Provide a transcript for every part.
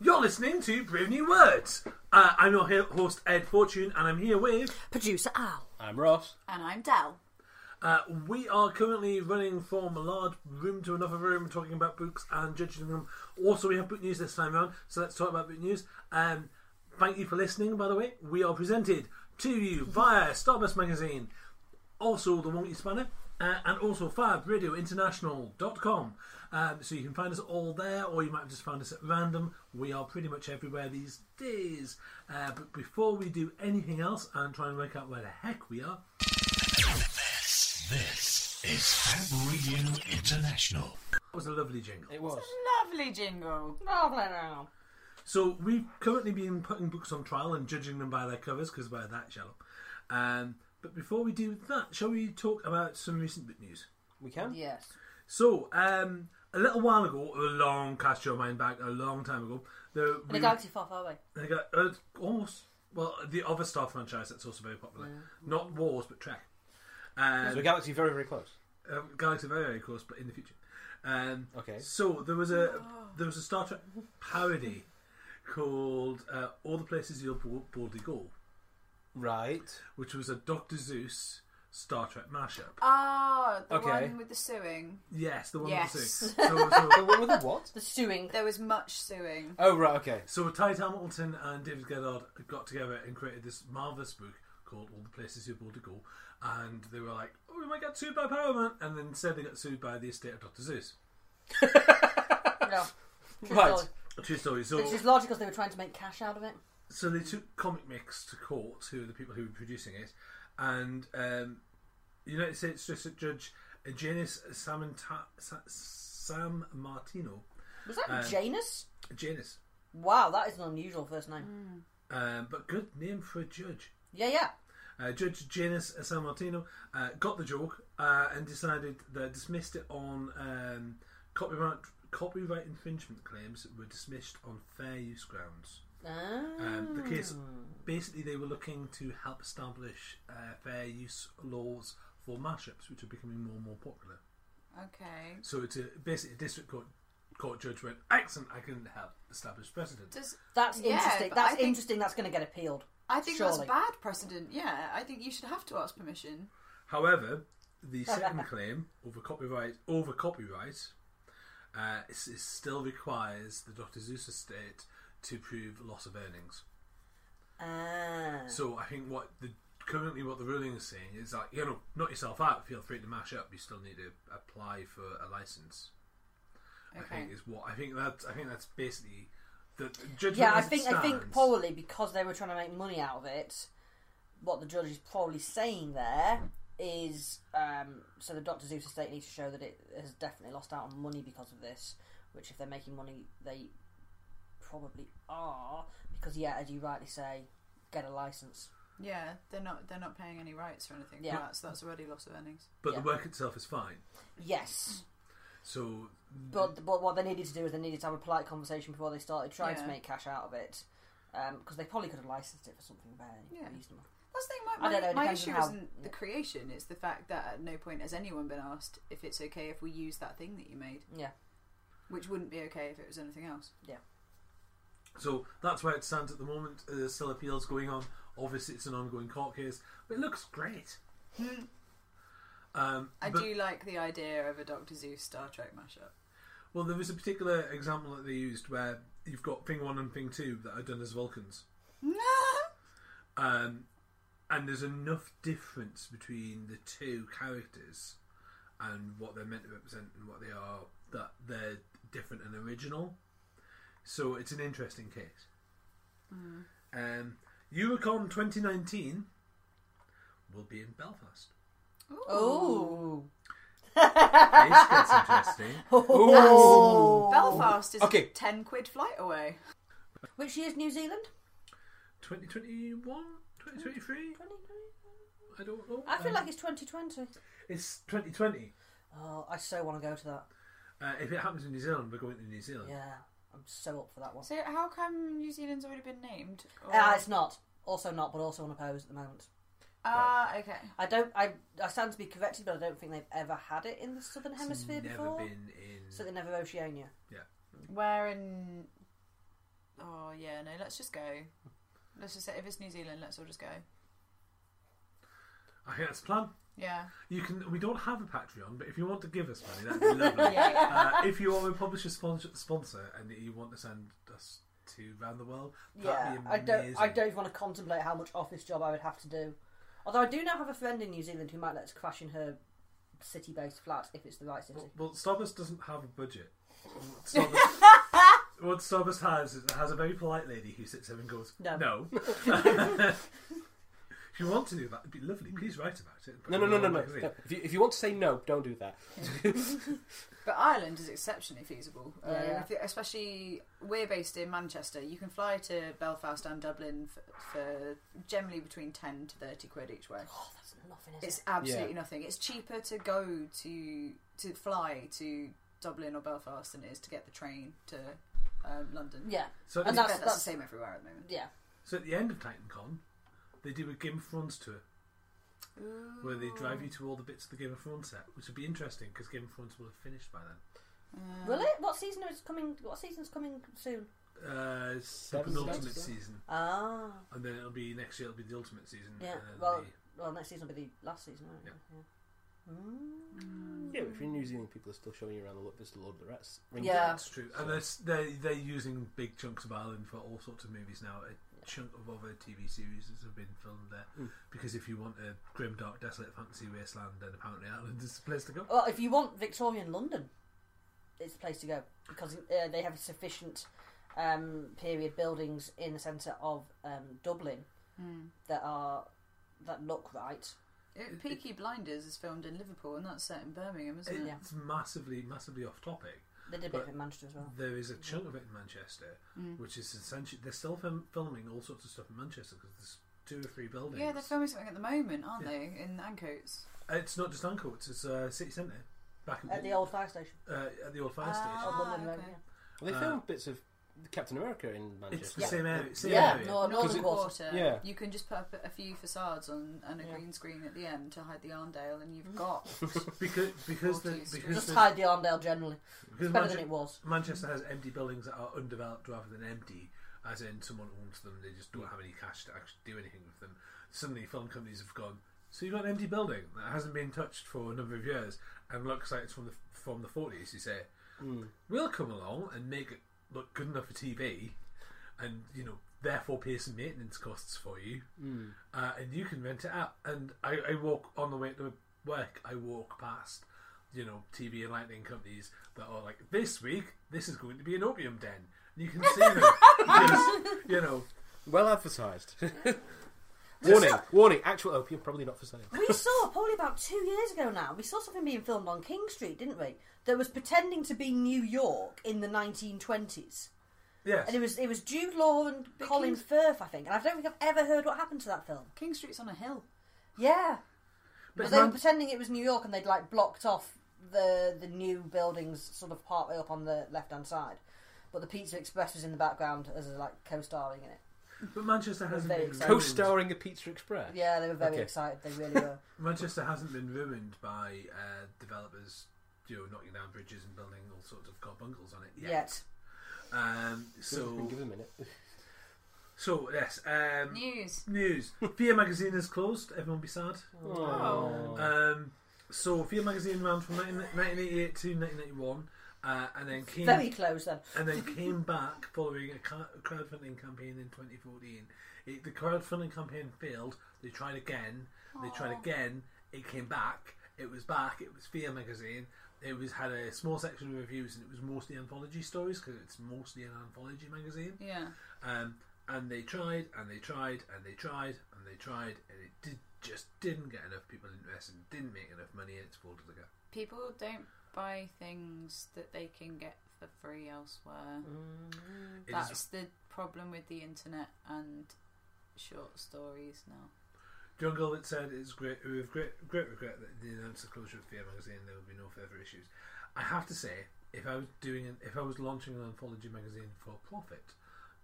You're listening to Brave New Words. I'm your host Ed Fortune, and I'm here with producer Al. I'm Ross, and I'm Del. We are currently running from a large room to another room, talking about books and judging them. Also, we have book news this time around, so let's talk about book news. Thank you for listening, by the way. We are presented to you via Starburst Magazine, also the Monkey Spanner, and also Fab Radio International.com. So you can find us all there, or you might have just found us at random. We are pretty much everywhere these days. But before we do anything else and try and work out where the heck we are... This is Fab Radio International. That was a lovely jingle. It was. It's a lovely jingle. Lovely now. So we've currently been putting books on trial and judging them by their covers, because we're that shallow. But before we do that, shall we talk about some recent book news? We can. Yes. So a little while ago, a long time ago, the galaxy far away. They got almost the other Star franchise that's also very popular, not Wars but Trek. So a galaxy very, very close. Galaxy very, very close, but in the future. Okay. So there was a Star Trek parody called All the Places You'll Bo-De Gaulle. Right. Which was a Dr. Seuss Star Trek mashup. Oh, one with the suing. Yes, the one with the suing. So what with the what? The suing. There was much suing. Oh, right, okay. So Titan Middleton and David Geddard got together and created this marvellous book called All the Places You'll Bo-De Gaulle, and they were like, oh, we might get sued by Powerman, and then instead they got sued by the estate of Dr. Seuss. True story. So, which is largely because they were trying to make cash out of it. So they took Comic Mix to court, who are the people who were producing it, and United States District Judge Janus Sam Martino. Was that Janus? Janus. Wow, that is an unusual first name. But good name for a judge. Yeah, yeah. Judge Janus San Martino got the joke and decided that dismissed it on copyright infringement claims were dismissed on fair use grounds. The case, basically they were looking to help establish fair use laws for mashups, which are becoming more and more popular. Okay. So it's basically a district court judge went, excellent, I can help establish precedent. That's interesting. That's interesting. That's going to get appealed. I think that's bad precedent, yeah. I think you should have to ask permission. However, the second claim over copyright it still requires the Dr. Seuss estate to prove loss of earnings. So I think what the ruling is saying is like, you know, knock yourself out, feel free to mash up, you still need to apply for a license. Okay. I think that's basically the judgment. Yeah, I think probably because they were trying to make money out of it, what the judge is probably saying there is, so the Dr. Seuss estate needs to show that it has definitely lost out on money because of this, which if they're making money, they probably are, because as you rightly say, get a license. Yeah, they're not paying any rights or anything. Yeah, so that's already loss of earnings. But the work itself is fine. Yes. So, but what they needed to do is they needed to have a polite conversation before they started trying to make cash out of it, because they probably could have licensed it for something very reasonable. That's the thing. My issue isn't the creation; it's the fact that at no point has anyone been asked if it's okay if we use that thing that you made. Yeah, which wouldn't be okay if it was anything else. Yeah. So that's where it stands at the moment. There's still appeals going on. Obviously, it's an ongoing court case, but it looks great. I do like the idea of a Dr. Seuss Star Trek mashup. Well, there was a particular example that they used where you've got Thing 1 and Thing 2 that are done as Vulcans. And there's enough difference between the two characters and what they're meant to represent and what they are that they're different and original. So it's an interesting case. Eurocon 2019 will be in Belfast. Oh, this gets interesting. Belfast is £10 flight away. Which year's New Zealand? 2021? 2023? I don't know. I feel like it's 2020. It's 2020. Oh, I so want to go to that. If it happens in New Zealand, we're going to New Zealand. Yeah, I'm so up for that one. So how come New Zealand's already been named? It's not. Also not, but also unopposed at the moment. Ah, okay. I stand to be corrected, but I don't think they've ever had it in the Southern Hemisphere before. Never been in. So they're never Oceania. Yeah. Where in? Oh yeah, no. Let's just go. Let's just say if it's New Zealand, let's all just go. I think that's the plan. Yeah. You can. We don't have a Patreon, but if you want to give us money, that'd be lovely. Yeah. If you are a publisher sponsor and you want to send us to round the world, that'd be amazing. I don't want to contemplate how much office job I would have to do. Although I do now have a friend in New Zealand who might let us crash in her city-based flat if it's the right city. Well, Starburst doesn't have a budget. What Starburst has is it has a very polite lady who sits there and goes, "No." If you want to do that, it'd be lovely. Please write about it. No. If you want to say no, don't do that. But Ireland is exceptionally feasible, especially we're based in Manchester. You can fly to Belfast and Dublin for generally between 10 to 30 quid each way. Oh, that's nothing, isn't it? It's absolutely nothing. It's cheaper to go to fly to Dublin or Belfast than it is to get the train to London. Yeah, so and that's the same everywhere at the moment. Yeah. So at the end of TitanCon, they do a Game of Thrones tour. Ooh. Where they drive you to all the bits of the Game of Thrones set, which would be interesting because Game of Thrones will have finished by then. Will it? What season is coming? What season's coming soon? It's the penultimate season. Ah. And then it'll be next year. It'll be the ultimate season. Yeah. Well, next season will be the last season, won't it? Yeah. Yeah, but if you're in New Zealand, people are still showing you around the Lord of the Rats. Yeah, that's true. So. And they're using big chunks of Ireland for all sorts of movies now. Chunk of other TV series that have been filmed there because if you want a grim, dark, desolate fantasy wasteland, then apparently Ireland is the place to go. Well, if you want Victorian London, it's the place to go because they have sufficient period buildings in the centre of Dublin that look right. Peaky Blinders is filmed in Liverpool and that's set in Birmingham, isn't it? It's massively off topic. They did a bit of it in Manchester as well. There is a chunk of it in Manchester, which is essentially... They're still filming all sorts of stuff in Manchester because there's 2 or 3 buildings. Yeah, they're filming something at the moment, aren't they, in Ancoats? It's not just Ancoats, it's City Centre. At the old fire station. At the old fire station. Okay. Well, they filmed bits of Captain America in Manchester. It's the same area. Northern Quarter. Yeah. You can just put up a few facades and a green screen at the end to hide the Arndale, and you've got because hide the Arndale generally. It's better than it was. Manchester has empty buildings that are undeveloped rather than empty, as in someone owns them. They just don't have any cash to actually do anything with them. Suddenly, film companies have gone. So you've got an empty building that hasn't been touched for a number of years and looks like it's from the 40s. You say, we'll come along and make it look good enough for TV and therefore pay some maintenance costs for you and you can rent it out. And I walk on the way to work, I walk past TV and lighting companies that are like, this week this is going to be an opium den, and you can see them just, well advertised. Warning, actual opium, probably not for sale. We saw, probably about 2 years ago now, we saw something being filmed on King Street, didn't we? That was pretending to be New York in the 1920s. Yes. And it was Jude Law and Colin Firth, I think. And I don't think I've ever heard what happened to that film. King Street's on a hill. Yeah. But they were pretending it was New York and they'd like blocked off the new buildings sort of partway up on the left-hand side. But the Pizza Express was in the background as like co-starring in it. But Manchester hasn't been co-starring the Pizza Express. Yeah, they were very excited. They really were. Manchester hasn't been ruined by developers, knocking down bridges and building all sorts of carbuncles on it yet. So give a minute. So yes, news. Fear magazine is closed. Everyone be sad. Oh. So Fear magazine ran from 1988 to 1991. And then came very close then. And then came back following a crowdfunding campaign in 2014. The crowdfunding campaign failed. They tried again. Aww. They tried again. It came back. It was back. It was Fear magazine. It had a small section of reviews, and it was mostly anthology stories because it's mostly an anthology magazine. Yeah. And they tried and they tried and they tried and they tried, and it just didn't get enough people interested. And didn't make enough money, and it's pulled to the gap. People don't buy things that they can get for free elsewhere. That's the problem with the internet and short stories now. John Gilbert said it's with great regret that they announced the closure of Fear magazine. There will be no further issues. I have to say, if I was launching an anthology magazine for profit,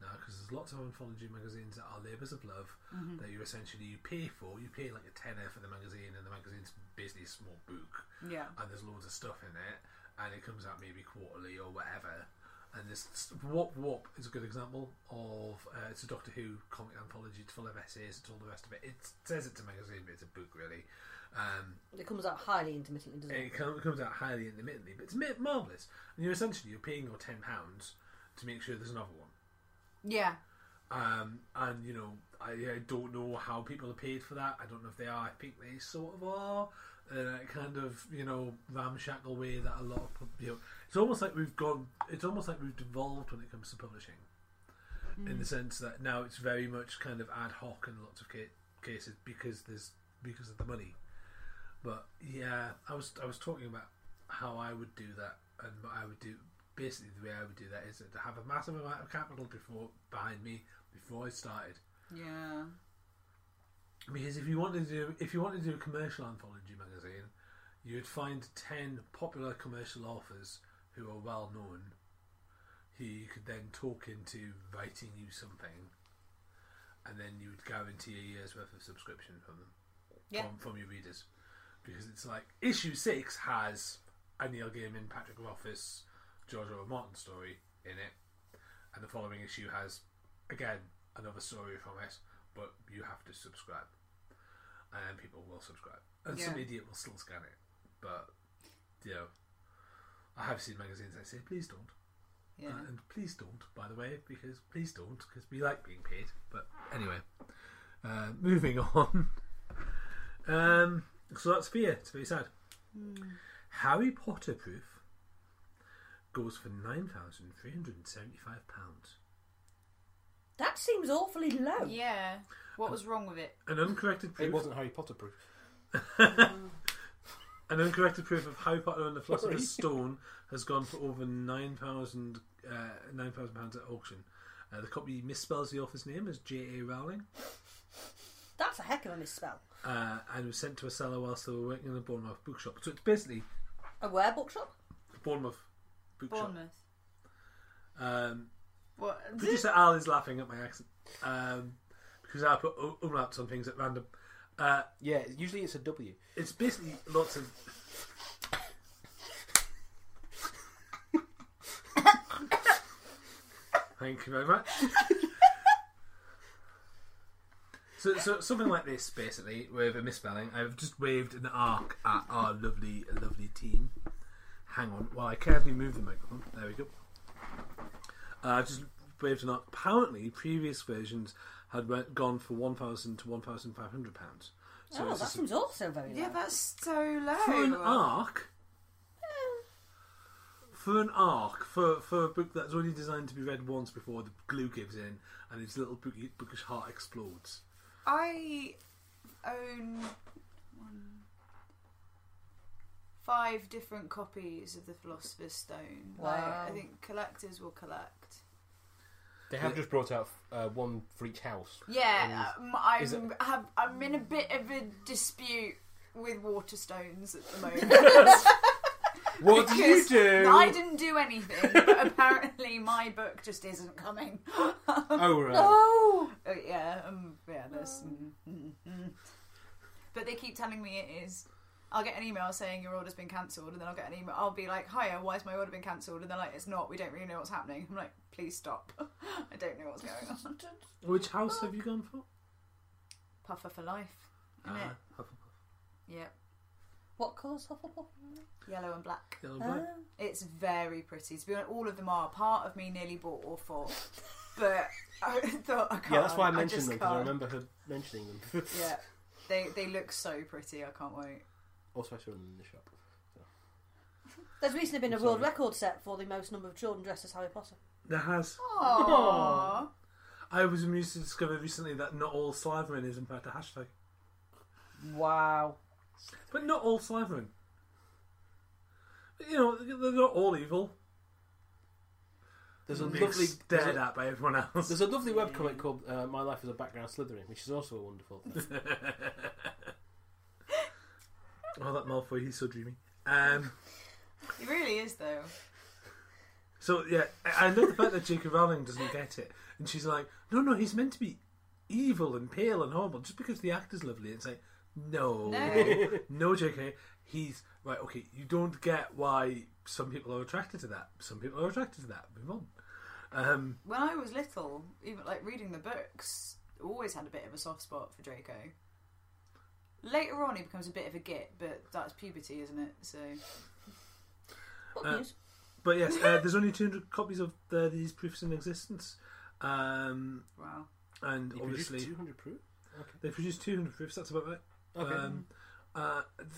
now, because there's lots of anthology magazines that are labours of love, mm-hmm. that you essentially you pay like £10 for the magazine, and the magazine's basically a small book, yeah, and there's loads of stuff in it, and it comes out maybe quarterly or whatever. And this Warp is a good example of it's a Doctor Who comic anthology. It's full of essays, it's all the rest of it. It says it's a magazine, but it's a book really. It comes out highly intermittently, doesn't it? It comes out highly intermittently, but it's marvellous. And you're paying your £10 to make sure there's another one. Yeah. And you know, I don't know how people are paid for that. I don't know if they are. I think they sort of are. Kind of, you know, ramshackle way that a lot of, you know, it's almost like we've devolved when it comes to publishing, in the sense that now it's very much kind of ad hoc in lots of cases because of the money. But yeah, I was talking about how I would do that, and what I would do, basically the way I would do that is to have a massive amount of capital behind me before I started. Yeah. Because if you wanted to do a commercial anthology magazine, you'd find 10 popular commercial authors who are well known, who you could then talk into writing you something, and then you would guarantee a year's worth of subscription from them, from your readers, because it's like issue 6 has a Neil Gaiman, Patrick Rothfuss, George R. R. Martin story in it, and the following issue has again another story from it, but you have to subscribe. And people will subscribe, and some idiot will still scan it. But you know, I have seen magazines that say please don't, and please don't, by the way, because we like being paid. But anyway, moving on. So that's Fear. It's very sad. Harry Potter proof goes for £9,375. That seems awfully low. Yeah. What was wrong with it? An uncorrected proof. It wasn't Harry Potter proof. An uncorrected proof of Harry Potter and the Philosopher's Stone has gone for over £9,000 at auction. The copy misspells the author's name as J.A. Rowling. That's a heck of a misspell. And was sent to a seller whilst they were working in a Bournemouth bookshop. So it's basically... A where bookshop? Bournemouth bookshop. Bournemouth. Producer Al is laughing at my accent because I put umlauts on things at random. Yeah, usually it's a W. It's basically lots of. Thank you very much. So something like this, basically, with a misspelling. I've just waved an arc at our lovely team. Hang on, while I carefully move the microphone. There we go. Just waved an arc. Apparently, previous versions had gone for £1,000 to £1,500. So that seems also very low. Yeah, that's so low for an arc. For a book that's only designed to be read once before the glue gives in and its little bookish heart explodes. I own 5 different copies of the Philosopher's Stone. Wow. Like, I think collectors will collect. They have just brought out one for each house. Yeah, I'm in a bit of a dispute with Waterstones at the moment. What do you do? I didn't do anything, but apparently my book just isn't coming. Oh, right. No! But they keep telling me it is. I'll get an email saying your order's been cancelled, and then I'll get an email. I'll be like, hiya, why's my order been cancelled? And they're like, it's not, we don't really know what's happening. I'm like, please stop. I don't know what's going on. Which house have you gone for? Puffer for life. Isn't it? Hufflepuff. Yep. What colour's Hufflepuff? Yellow and black. Yellow and black. It's very pretty. To be honest, all of them are. Part of me nearly bought all 4. But I thought I can't. Yeah, that's why I mentioned them, because I remember her mentioning them. Yeah. They look so pretty, I can't wait. Also, I saw them in the shop. So. There's recently been a world record set for the most number of children dressed as Harry Potter. There has. Aww. I was amused to discover recently that not all Slytherin is in fact a hashtag. Wow. But not all Slytherin. You know, they're not all evil. There's a lovely stared at by everyone else. There's a lovely webcomic called "My Life as a Background Slytherin," which is also a wonderful thing. Oh, that Malfoy, he's so dreamy. He really is, though. So, yeah, I love the fact that J.K. Rowling doesn't get it. And she's like, no, no, he's meant to be evil and pale and horrible just because the actor's lovely. It's like, no. No, no, J.K. He's, right, okay, you don't get why some people are attracted to that. Some people are attracted to that. Move on. When I was little, even like reading the books, always had a bit of a soft spot for Draco. Later on, he becomes a bit of a git, but that's puberty, isn't it? So... but yes, there's only 200 copies of these proofs in existence. Wow! And you obviously, 200 proofs. Okay. They produced 200 proofs. That's about right. Okay.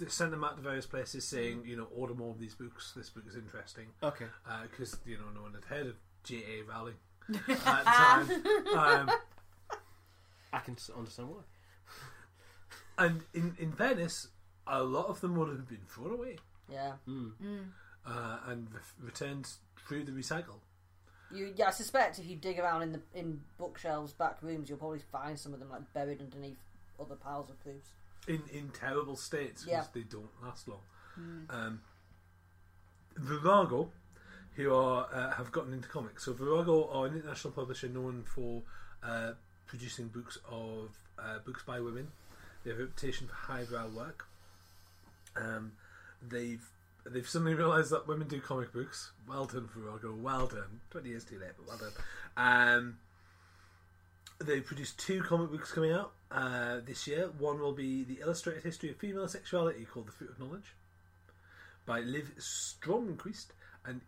They sent them out to various places, saying, you know, order more of these books. This book is interesting. Okay. Because you know, no one had heard of J.A. Rowling at the time. I can understand why. And in Venice, a lot of them would have been thrown away. Yeah. Mm. Mm. And returned through the recycle. Yeah, I suspect if you dig around in bookshelves, back rooms, you'll probably find some of them like buried underneath other piles of proofs. In terrible states, because they don't last long. Mm. Virago, who are have gotten into comics. So Virago are an international publisher known for producing books by women. They have a reputation for highbrow work. They've suddenly realised that women do comic books. Well done, Virago. Well done. 20 years too late, but well done. They produced 2 comic books coming out this year. One will be The Illustrated History of Female Sexuality, called The Fruit of Knowledge, by Liv Stromquist, and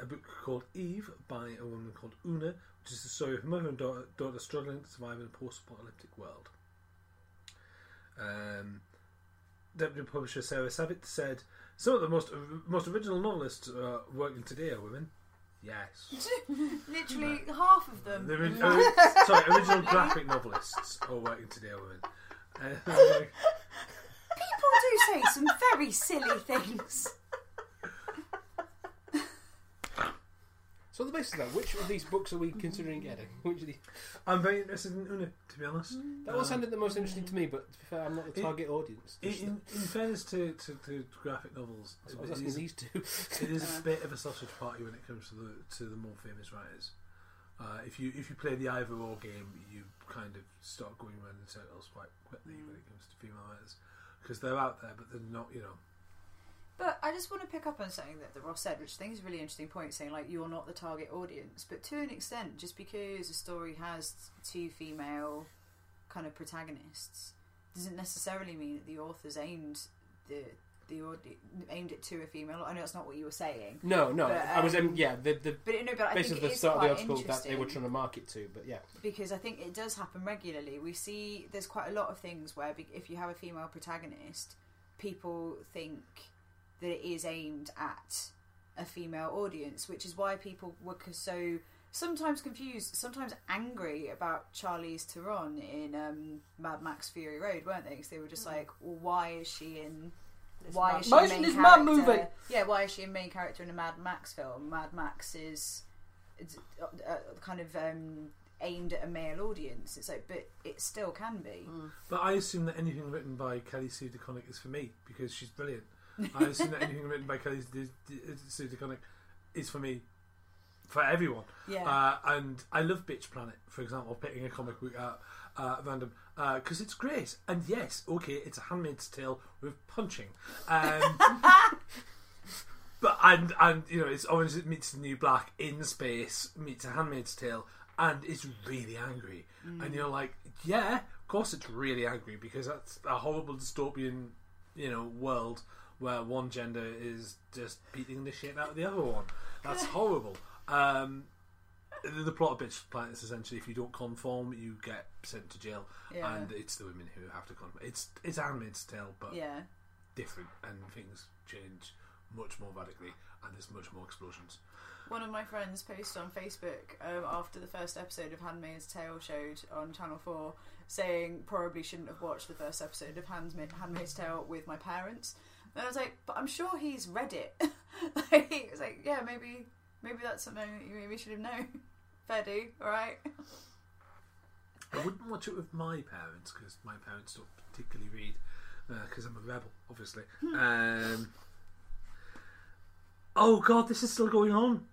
a book called Eve by a woman called Una, which is the story of mother and daughter struggling to survive in a post-apocalyptic world. Deputy publisher Sarah Savitt said, some of the most original novelists working today are women. Yes. Literally half of them. Original graphic novelists are working today are women. People do say some very silly things. So on the basis of that, which of these books are we considering getting? Which of these? I'm very interested in Una, to be honest. That one sounded the most interesting to me, but to be fair, I'm not the target audience. In fairness to graphic novels, it is a bit of a sausage party when it comes to the more famous writers. If you play the either or game, you kind of start going around in circles quite quickly when it comes to female writers, because they're out there, but they're not, you know. But I just want to pick up on something that Ross said, which I think is a really interesting point, saying, like, you're not the target audience. But to an extent, just because a story has 2 female kind of protagonists doesn't necessarily mean that the author's aimed it to a female. I know that's not what you were saying. No. But, I was, but I think the start of the article that they were trying to market to, but yeah. Because I think it does happen regularly. We see there's quite a lot of things where if you have a female protagonist, people think that it is aimed at a female audience, which is why people were so sometimes confused, sometimes angry about Charlize Theron in Mad Max Fury Road, weren't they? Because they were just like, well, why is she in... Why is she Motion main is character? Mad movie! Yeah, why is she a main character in a Mad Max film? Mad Max is kind of aimed at a male audience. It's like, but it still can be. Mm. But I assume that anything written by Kelly Sue DeConnick is for me, because she's brilliant. I assume that anything written by Kelly Sue DeConnick is for me, for everyone. Yeah. And I love Bitch Planet, for example, picking a comic book out at random, because it's great. And yes, okay, it's a Handmaid's Tale with punching, but and you know, it's Orange Meets the New Black in space meets a Handmaid's Tale, and it's really angry. Mm. And you're like, yeah, of course it's really angry, because that's a horrible dystopian, you know, world where one gender is just beating the shit out of the other one. That's horrible. The plot of Bitch Planet is essentially, if you don't conform, you get sent to jail, and it's the women who have to conform. It's Handmaid's Tale, but different, and things change much more radically, and there's much more explosions. One of my friends posted on Facebook after the first episode of Handmaid's Tale showed on Channel 4, saying, probably shouldn't have watched the first episode of Handmaid's Tale with my parents. And I was like, but I'm sure he's read it. Like, he was like, yeah, maybe that's something that you maybe should have known. Fair do, alright? I wouldn't watch it with my parents, because my parents don't particularly read, because I'm a rebel, obviously. Oh God, this is still going on.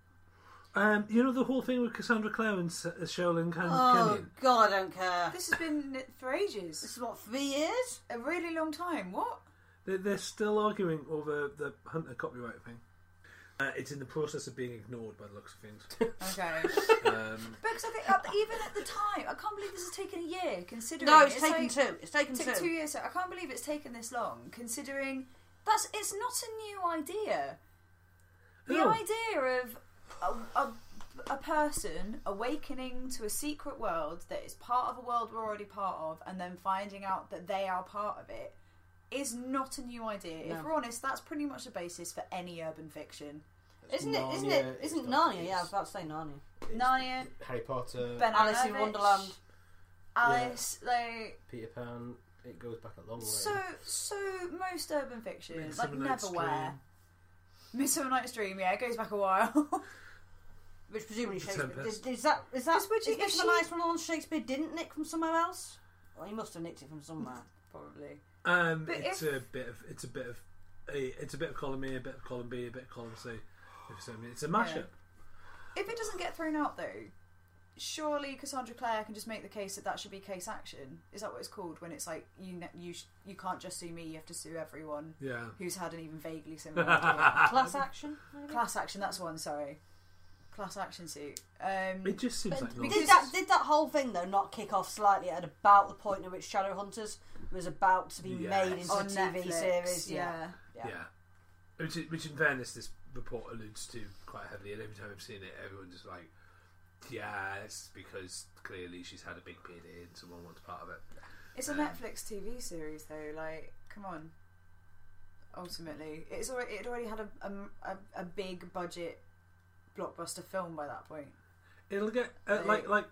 You know the whole thing with Cassandra Clare and Sholin Canyon? Oh, God, I don't care. This has been for ages. This is, what, 3 years? A really long time. What? They're still arguing over the Hunter copyright thing. It's in the process of being ignored by the looks of things. Okay. Because I think even at the time, I can't believe this has taken a year, considering... No, it's taken two. It's taken two. It took 2 years. I can't believe it's taken this long, considering... It's not a new idea. The idea of... A person awakening to a secret world that is part of a world we're already part of, and then finding out that they are part of it, is not a new idea. No. If we're honest, that's pretty much the basis for any urban fiction. Isn't it? Isn't Narnia? Yeah, I was about to say Narnia. Narnia. Harry Potter. Alice in Wonderland. Alice, yeah. Like Peter Pan. It goes back a long way. So most urban fiction, like Neverwhere. Midsummer Night's Dream, yeah, it goes back a while. Which presumably Shakespeare... Is that Midsummer Night's Dream on Shakespeare didn't nick from somewhere else? Well, he must have nicked it from somewhere, probably. It's a bit of column A, a bit of column B, a bit of column C. It's a mashup. Yeah. If it doesn't get thrown out, though, surely Cassandra Clare can just make the case that should be case action. Is that what it's called when it's like you can't just sue me, you have to sue everyone? Yeah. Who's had an even vaguely similar idea. Class action? Maybe? Class action. That's one. Sorry. Class action suit. It just seems like nonsense. Did that whole thing though not kick off slightly at about the point at which Shadowhunters was about to be made into a TV series? Yeah. Which in fairness this report alludes to quite heavily, and every time I've seen it, everyone's just like. Yeah, it's because clearly she's had a big payday and someone wants part of it. It's a Netflix TV series, though. Like, come on. Ultimately, it already had a big budget blockbuster film by that point. It'll get like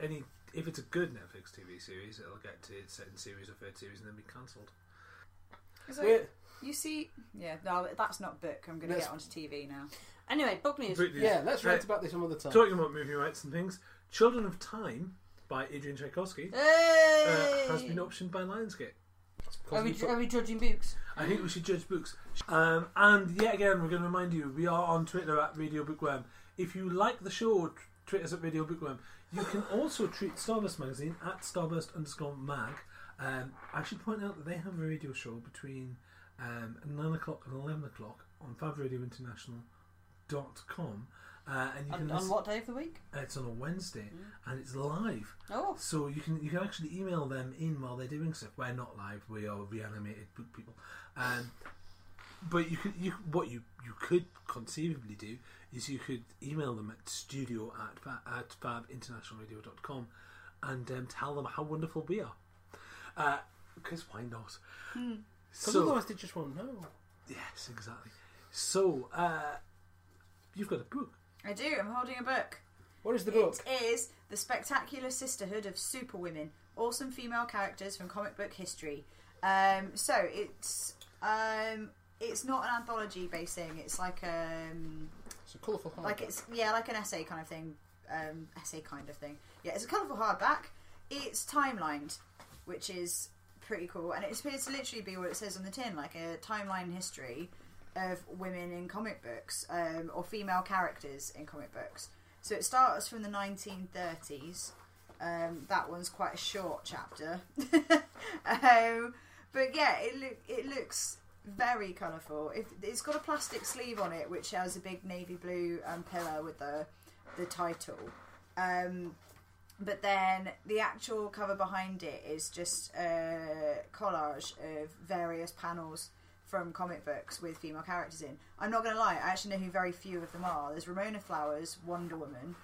any, if it's a good Netflix TV series, it'll get to its second series or third series and then be cancelled. You see, that's not book. I'm going to get onto TV now. Anyway, book news. Yeah, let's write about this some other time. Talking about movie rights and things, Children of Time by Adrian Tchaikovsky has been optioned by Lionsgate. Are we judging books? I think we should judge books. And yet again, we're going to remind you, we are on Twitter at Radio Bookworm. If you like the show, Twitter's at Radio Bookworm. You can also treat Starburst Magazine at Starburst_mag. I should point out that they have a radio show between 9 o'clock and 11 o'clock on Fab Radio International. .com and you can on what day of the week? It's on a Wednesday and it's live. Oh, so you can actually email them in while they're doing stuff. We're not live; we are reanimated book people. But what you could conceivably do is you could email them at studio at fabinternationalradio.com and tell them how wonderful we are. Because why not? Because otherwise they just won't know. Yes, exactly. So. You've got a book. I do. I'm holding a book. What is the book? It is The Spectacular Sisterhood of Superwomen. Awesome female characters from comic book history. So it's not an anthology based thing. It's like it's a colourful hardback. Like an essay kind of thing. Yeah, it's a colourful hardback. It's timelined, which is pretty cool, and it appears to literally be what it says on the tin, like a timeline history of women in comic books, or female characters in comic books. So it starts from the 1930s. That one's quite a short chapter. But yeah, it looks very colourful. It's got a plastic sleeve on it which has a big navy blue pillar with the title. But then the actual cover behind it is just a collage of various panels from comic books with female characters in. I'm not going to lie, I actually know who very few of them are. There's Ramona Flowers, Wonder Woman.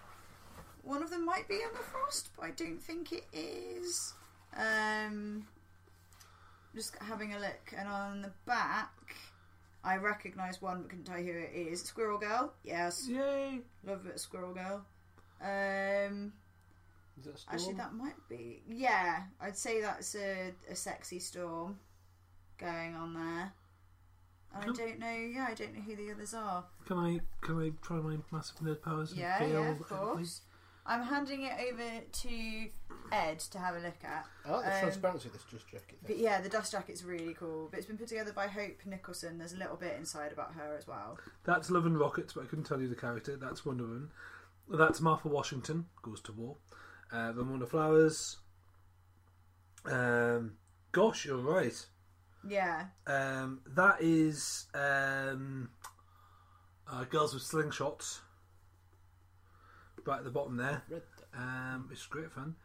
One of them might be Emma Frost, but I don't think it is. Just having a look. And on the back, I recognise one, but couldn't tell you who it is. Squirrel Girl? Yes. Yay! Love it, Squirrel Girl. Is that Storm? Actually, that might be... Yeah, I'd say that's a sexy Storm going on there. I don't know who the others are. Can I try my massive nerd powers? Yeah, of course. I'm handing it over to Ed to have a look at. I like the transparency of this dust jacket. But yeah, the dust jacket's really cool. But it's been put together by Hope Nicholson. There's a little bit inside about her as well. That's Love and Rockets, but I couldn't tell you the character. That's Wonder Woman. That's Martha Washington, goes to war. Ramona Flowers. Gosh, you're right. Yeah. That is Girls with Slingshots. Right at the bottom there. It's great fun.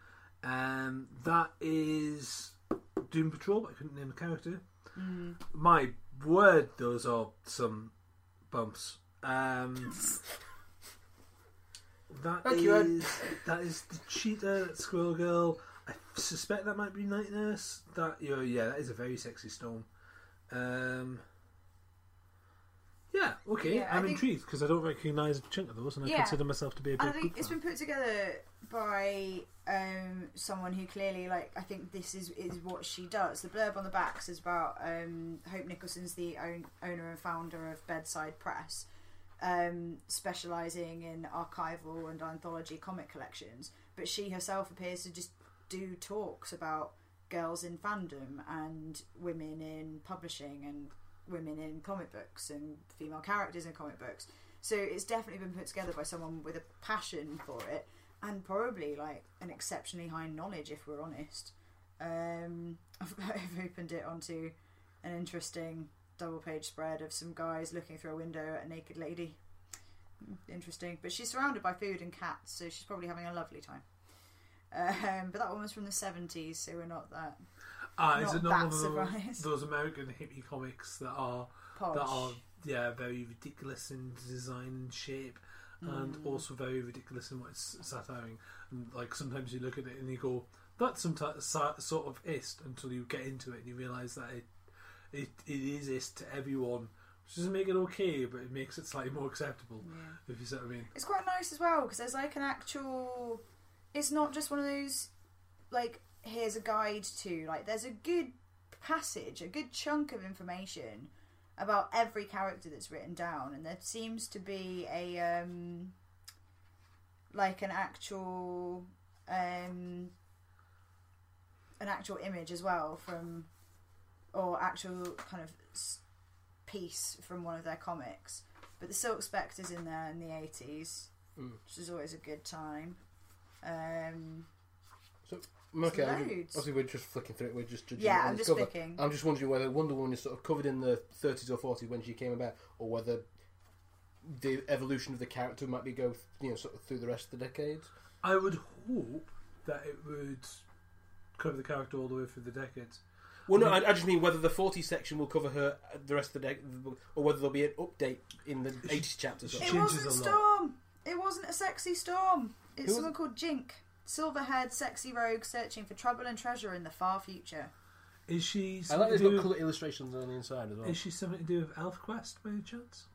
That is Doom Patrol, but I couldn't name the character. Mm. My word, those are some bumps. That is the Cheetah Squirrel Girl. I suspect that might be Night Nurse. That is a very sexy storm. Yeah, okay. Yeah, I'm intrigued because I don't recognise a chunk of those, and I consider myself to be a big. I think it's been put together by someone who clearly, like, I think this is what she does. The blurb on the back is about Hope Nicholson's the owner and founder of Bedside Press, specialising in archival and anthology comic collections. But she herself appears to just do talks about girls in fandom and women in publishing and women in comic books and female characters in comic books, so it's definitely been put together by someone with a passion for it and probably like an exceptionally high knowledge, if we're honest. I've opened it onto an interesting double page spread of some guys looking through a window at a naked lady. Interesting, but she's surrounded by food and cats, so she's probably having a lovely time. But that one was from the 70s, so we're not that. Is it not one of those American hippie comics that are posh, that are very ridiculous in design and shape, and also very ridiculous in what it's satiring? And like sometimes you look at it and you go, "That's some sort of ist," until you get into it and you realise that it is ist to everyone, which doesn't make it okay, but it makes it slightly more acceptable. Yeah. If you see what I mean. It's quite nice as well because there's like an actual. It's not just one of those like. Here's a guide to, like, there's a good passage, a good chunk of information about every character that's written down, and there seems to be a an actual image as well from, or actual kind of piece from one of their comics. But the Silk Spectre's in there in the 80s, which is always a good time. Okay, obviously we're just flicking through it. We're just judging. Yeah, I'm just flicking. I'm just wondering whether Wonder Woman is sort of covered in the 30s or 40s when she came about, or whether the evolution of the character might be sort of through the rest of the decades. I would hope that it would cover the character all the way through the decades. Well, no, I just mean whether the 40s section will cover her the rest of the decade, or whether there'll be an update in the 80s chapters. It wasn't a storm. It wasn't a sexy storm. It's someone called Jink. Silver-haired, sexy rogue searching for trouble and treasure in the far future. Is she? I like those little illustrations on the inside as well. Is she something to do with ElfQuest by any chance?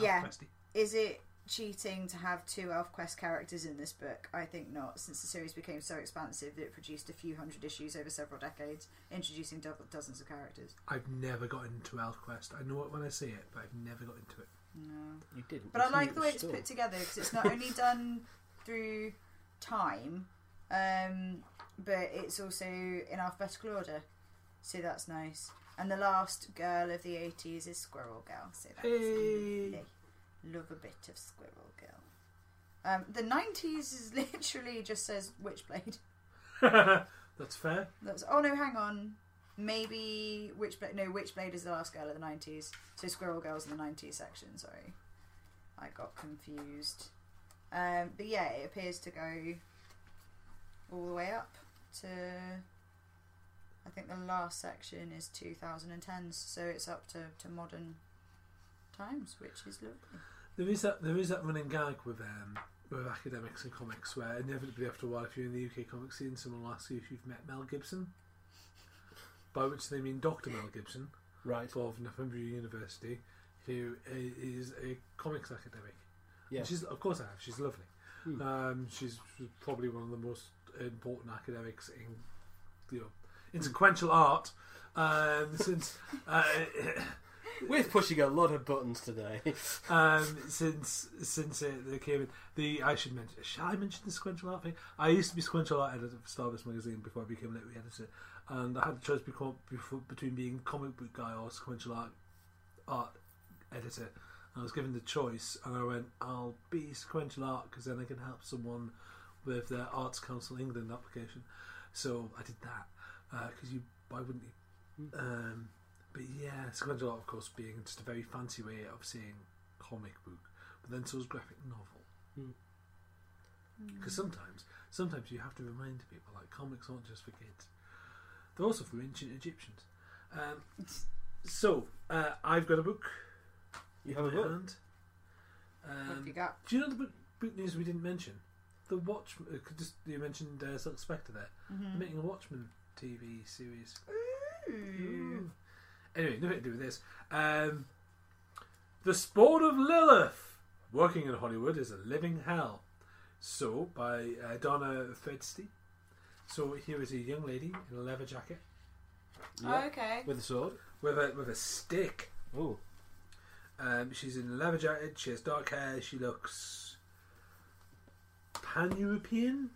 Yeah. Is it cheating to have two ElfQuest characters in this book? I think not, since the series became so expansive that it produced a few hundred issues over several decades, introducing dozens of characters. I've never got into ElfQuest. I know it when I see it, but I've never got into it. No, you didn't. But I like the way it's put together because it's not only done through time, but it's also in alphabetical order, so that's nice. And the last girl of the 80s is Squirrel Girl, so that's lovely. Love a bit of Squirrel Girl. The 90s is literally just says Witchblade. That's fair. Oh no, hang on, maybe Witchblade. No, Witchblade is the last girl of the 90s, so Squirrel Girl's in the 90s section. Sorry, I got confused. But yeah, it appears to go all the way up to, I think the last section is 2010s, so it's up to modern times, which is lovely. There is that running gag with academics and comics where inevitably after a while, if you're in the UK comic scene, someone will ask you if you've met Mel Gibson, by which they mean Dr. Mel Gibson, right, of Northumbria University, who is a comics academic. Yeah. She's, of course I have. She's lovely. Mm. She's probably one of the most important academics in sequential art since We're pushing a lot of buttons today. Since they came in, shall I mention the sequential art thing? I used to be sequential art editor for Starburst Magazine before I became literary editor, and I had the choice between being comic book guy or sequential art editor. I was given the choice, and I went, I'll be sequential art because then I can help someone with their Arts Council England application. So I did that because why wouldn't you? But yeah, sequential art, of course, being just a very fancy way of saying comic book, but then so is graphic novel. Because sometimes you have to remind people, like, comics aren't just for kids; they're also for ancient Egyptians. So I've got a book. You have a book. What have you got? Do you know the book news we didn't mention? The Watchmen. You mentioned Silk Spectre there. Mm-hmm. They're making a Watchmen TV series. Ooh. Anyway, nothing to do with this. The Spawn of Lilith. Working in Hollywood is a living hell. So, by Donna Fredstein. So here is a young lady in a leather jacket. Yeah, oh, okay. With a sword. With a stick. Oh. She's in a leather jacket. She has dark hair. She looks pan-European.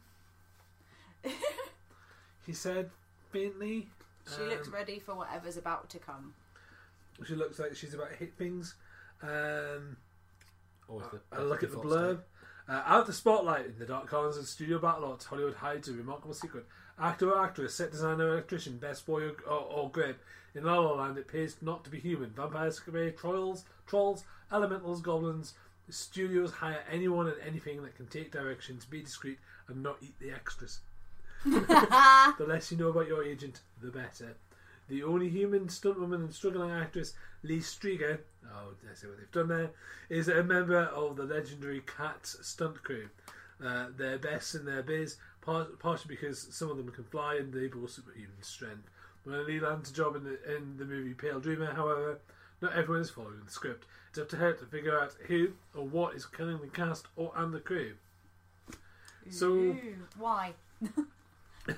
He said faintly. She looks ready for whatever's about to come. She looks like she's about to hit things. I look at the blurb. Out of the spotlight in the dark corners of studio backlots, Hollywood hides a remarkable secret. Actor or actress, set designer or electrician, best boy or grape. In La La Land, it pays not to be human. Vampires, trolls, elementals, goblins. Studios hire anyone and anything that can take directions, be discreet, and not eat the extras. The less you know about your agent, the better. The only human stuntwoman and struggling actress, Lee Strieger, oh, I see what they've done there, is a member of the legendary Cats stunt crew. They're best in their biz, partially because some of them can fly and they've all superhuman strength. When Lee lands a job in the movie Pale Dreamer, however, not everyone is following the script. It's up to her to figure out who or what is killing the cast and the crew. So why?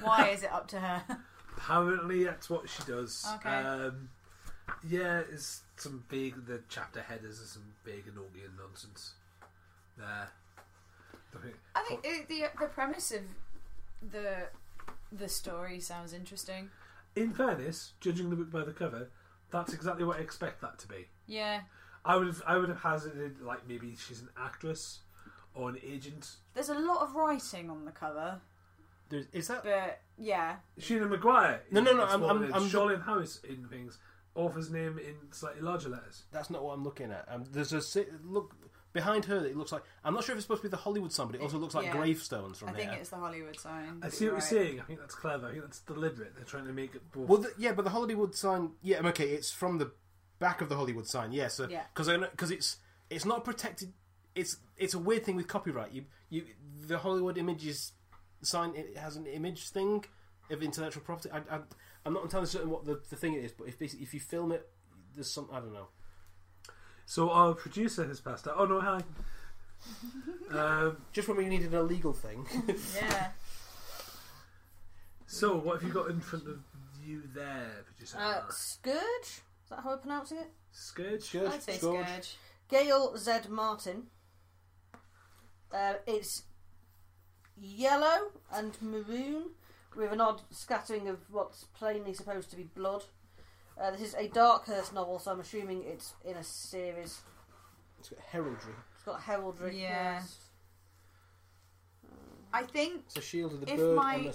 Why is it up to her? Apparently that's what she does. Okay. Yeah, it's some vague, the chapter headers are some vague and orgy and nonsense there. I think the premise of the story sounds interesting. In fairness, judging the book by the cover, that's exactly what I expect that to be. Yeah. I would have hazarded, like, maybe she's an actress or an agent. There's a lot of writing on the cover. Is that? But yeah, Sheena Maguire. No. I'm Charlene Harris in things. Author's name in slightly larger letters. That's not what I'm looking at. There's a look behind her that it looks like. I'm not sure if it's supposed to be the Hollywood sign, but it also looks like gravestones from there. I think it's the Hollywood sign. I see what you're saying. I think that's clever. I think that's deliberate. They're trying to make it both. Well, but the Hollywood sign. Yeah, okay, it's from the back of the Hollywood sign. Yeah, so because it's not protected. It's a weird thing with copyright. The Hollywood images sign, it has an image thing of intellectual property. I'm not entirely certain what the thing is, but if you film it, there's some, I don't know. So our producer has passed out. Oh no, hi. Just when we needed a legal thing. Yeah. So what have you got in front of you there, producer? Scourge? Is that how we're pronouncing it? Scourge. I'd say Scourge. Gail Z. Martin. It's yellow and maroon with an odd scattering of what's plainly supposed to be blood. This is a Darkhurst novel, so I'm assuming it's in a series. It's got heraldry. Yeah. Yes. I think it's a shield of the if bird my and a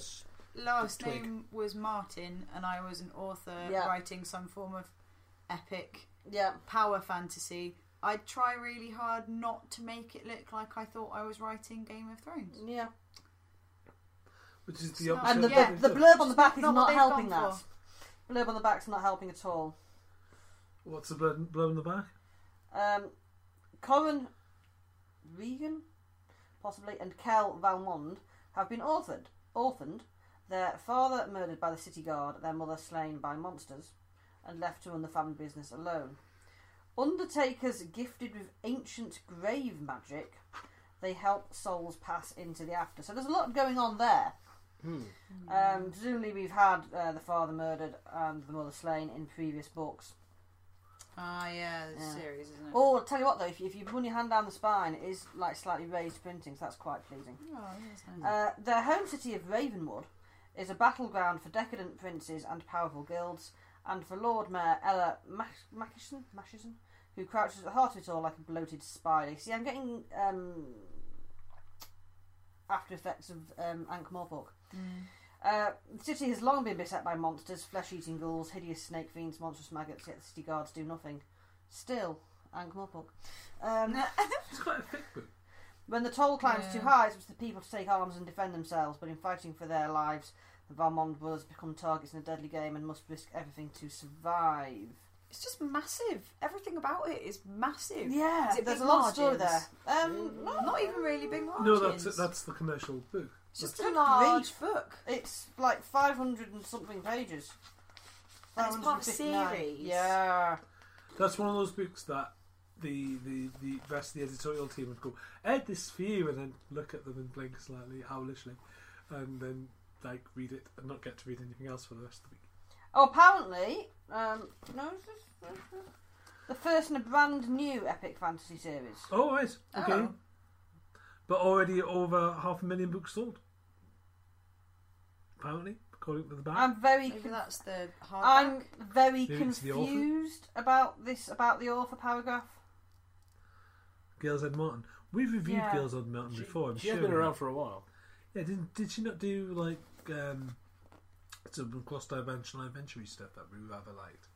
last twig. Name was Martin and I was an author writing some form of epic power fantasy, I'd try really hard not to make it look like I thought I was writing Game of Thrones. Yeah. Which is the opposite. And the blurb on the back is not helping that. The blurb on the back's not helping at all. What's the blurb on the back? Corin Regan, possibly, and Kel Van Wand have been orphaned, their father murdered by the city guard, their mother slain by monsters, and left to run the family business alone. Undertakers gifted with ancient grave magic, they help souls pass into the after. So there's a lot going on there. Presumably we've had the father murdered and the mother slain in previous books. Yeah, the series, isn't it? Oh, I'll tell you what though, if you run your hand down the spine, it is like slightly raised printing, so that's quite pleasing. Oh, yes, nice. Their home city of Ravenwood is a battleground for decadent princes and powerful guilds, and for Lord Mayor Ella Mackison, who crouches at the heart of it all like a bloated spider. See, I'm getting after effects of Ankh-Morpork. Mm. The city has long been beset by monsters, flesh-eating ghouls, hideous snake fiends, monstrous maggots, yet the city guards do nothing. Still, Ankh-Morpork. It's quite a thick book. When the toll climbs too high, it's the people to take arms and defend themselves, but in fighting for their lives, the Valmond brothers become targets in a deadly game and must risk everything to survive. It's just massive. Everything about it is massive. Yeah, there's a lot of story there. Not even really big margins. No, that's the commercial book. It's just a large book. It's like 500 and something pages. And it's part of a series. Yeah. That's one of those books that the rest of the editorial team would go, add this for you, and then look at them and blink slightly, owlishly, and then like read it and not get to read anything else for the rest of the week. Oh, apparently, the first in a brand new epic fantasy series. Oh, right, okay. Oh. But already over 500,000 books sold. Apparently, according to the back. I'm very confused about the author paragraph. Gail Z. Martin. We've reviewed Gail Z. Martin before. She has been around for a while. Yeah, did she not do like? Some cross-dimensional adventure stuff that we rather liked.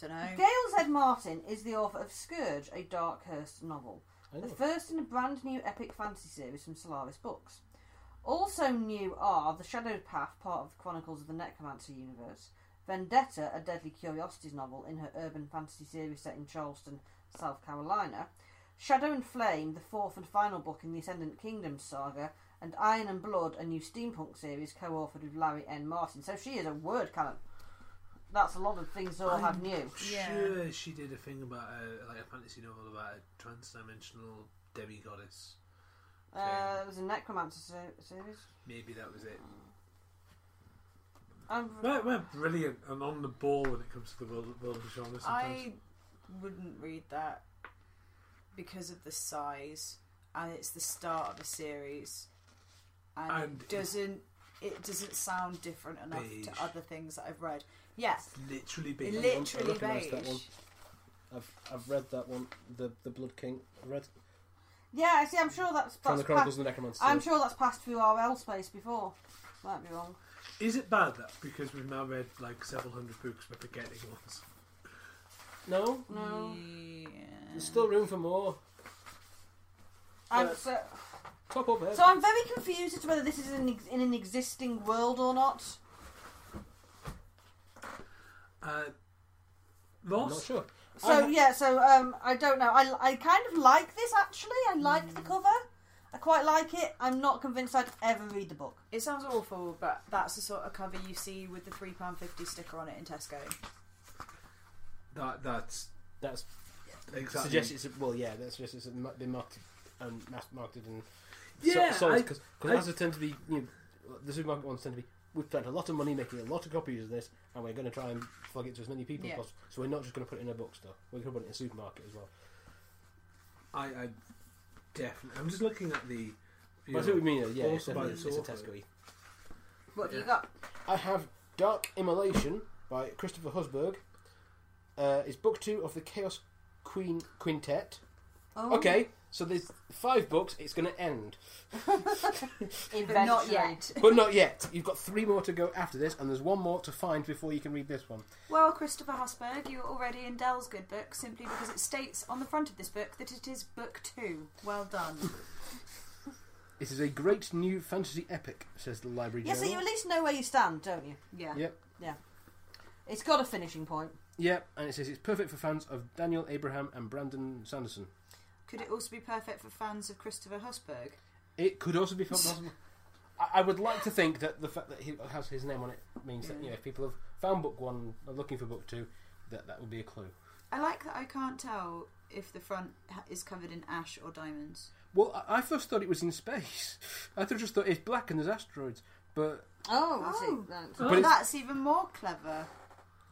Don't know. Gail Z. Martin is the author of Scourge, a dark Hearst novel, the first in a brand new epic fantasy series from Solaris Books. Also new are The Shadowed Path, part of the Chronicles of the Necromancer universe, Vendetta, a deadly curiosities novel in her urban fantasy series set in Charleston, South Carolina, Shadow and Flame, the fourth and final book in the Ascendant Kingdoms saga, and Iron and Blood, a new steampunk series co-authored with Larry N. Martin. So she is a word cannon. That's a lot of things that all have new. Sure, yeah. She did a thing about a fantasy novel about a trans-dimensional demi-goddess. There was a Necromancer series. Maybe that was it. We're brilliant and on the ball when it comes to the world of genre sometimes. I wouldn't read that because of the size, and it's the start of a series. And it doesn't sound different enough to other things that I've read. Yes, yeah. Literally beige. Literally beige. That one. I've read that one. The Blood King. I read. Yeah, I see. I'm sure that's Chronicles of the Necromancer. I'm sure that's passed through RL space before. Might be wrong. Is it bad that because we've now read like several hundred books we're forgetting ones? No. Yeah. There's still room for more. So I'm very confused as to whether this is in an existing world or not. I'm not sure. So I don't know. I kind of like this, actually. I like the cover. I quite like it. I'm not convinced I'd ever read the book. It sounds awful, but that's the sort of cover you see with the £3.50 sticker on it in Tesco. That's exactly. That suggests it's been marketed and sold, because those tend to be, the supermarket ones tend to be, we've spent a lot of money making a lot of copies of this, and we're going to try and plug it to as many people as possible. So we're not just going to put it in a bookstore. We're going to put it in a supermarket as well. I definitely. I'm just looking at the. That's what we mean. Yeah, it's a Tesco. What have you got? I have Dark Immolation by Christopher Husberg. It's book 2 of the Chaos Queen Quintet. Oh. Okay, so there's 5 books. It's going to end, but not yet. You've got 3 more to go after this, and there's 1 more to find before you can read this one. Well, Christopher Husberg, you're already in Dell's good book simply because it states on the front of this book that it is book 2. Well done. It is a great new fantasy epic, says the Library Journal. Yeah, so you at least know where you stand, don't you? Yeah. Yep. Yeah. It's got a finishing point. Yeah, and it says it's perfect for fans of Daniel Abraham and Brandon Sanderson. Could it also be perfect for fans of Christopher Husberg? It could also be possible. I would like to think that the fact that he has his name on it means that if people have found book 1 and are looking for book 2, that would be a clue. I like that I can't tell if the front is covered in ash or diamonds. Well, I first thought it was in space. I just thought it's black and there's asteroids. But that's even more clever.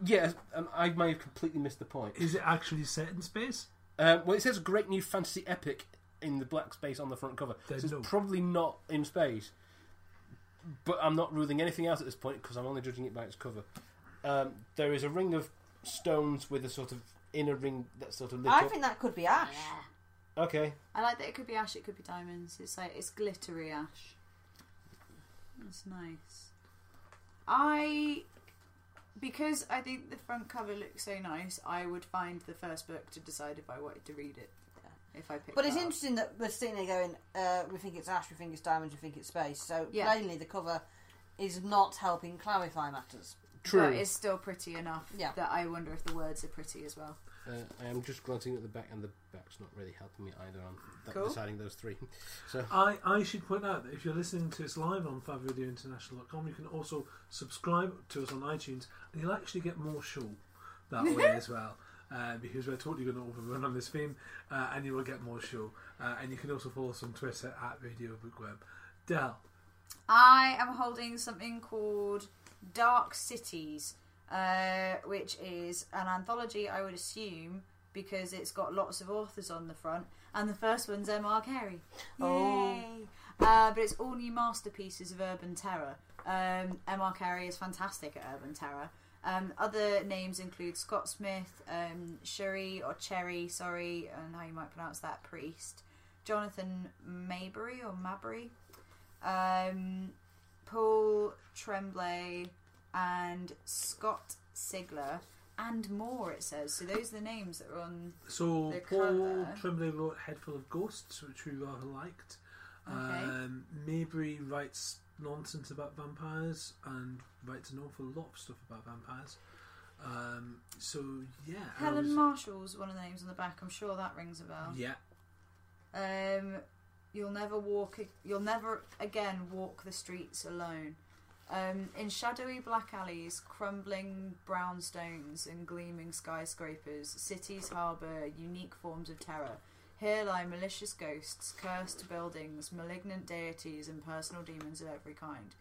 Yes, I may have completely missed the point. Is it actually set in space? Well, it says great new fantasy epic in the black space on the front cover. So it's probably not in space. But I'm not ruling anything out at this point because I'm only judging it by its cover. There is a ring of stones with a sort of inner ring that sort of lit up. I think that could be ash. Yeah. Okay. I like that it could be ash, it could be diamonds. It's like it's glittery ash. That's nice. Because I think the front cover looks so nice, I would find the first book to decide if I wanted to read it. Yeah. If I picked. But it's interesting that we're sitting there going, we think it's ash, we think it's diamonds, we think it's space. So yeah. Plainly, the cover is not helping clarify matters. True. But it's still pretty enough that I wonder if the words are pretty as well. I am just glancing at the back, and the back's not really helping me either on deciding those three. So I should point out that if you're listening to us live on FabRadioInternational.com, you can also subscribe to us on iTunes, and you'll actually get more show that way as well, because we're totally going to overrun on this theme, and you will get more show. And you can also follow us on Twitter at Radio Bookworm. Del, I am holding something called Dark Cities. Which is an anthology, I would assume, because it's got lots of authors on the front, and the first one's M. R. Carey. Yay! But it's all new masterpieces of urban terror. M. R. Carey is fantastic at urban terror. Other names include Scott Smith, Cherry, I don't know how you might pronounce that, Priest, Jonathan Mabry, Paul Tremblay, and Scott Sigler and more, it says. So those are the names that are on the cover. Paul Tremblay wrote Head Full of Ghosts, which we rather liked. Okay. Mabry writes nonsense about vampires and writes an awful lot of stuff about vampires. Helen Marshall's one of the names on the back. I'm sure that rings a bell. Yeah. You'll never again walk the streets alone. In shadowy black alleys, crumbling brownstones and gleaming skyscrapers, cities harbour unique forms of terror. Here lie malicious ghosts, cursed buildings, malignant deities and personal demons of every kind.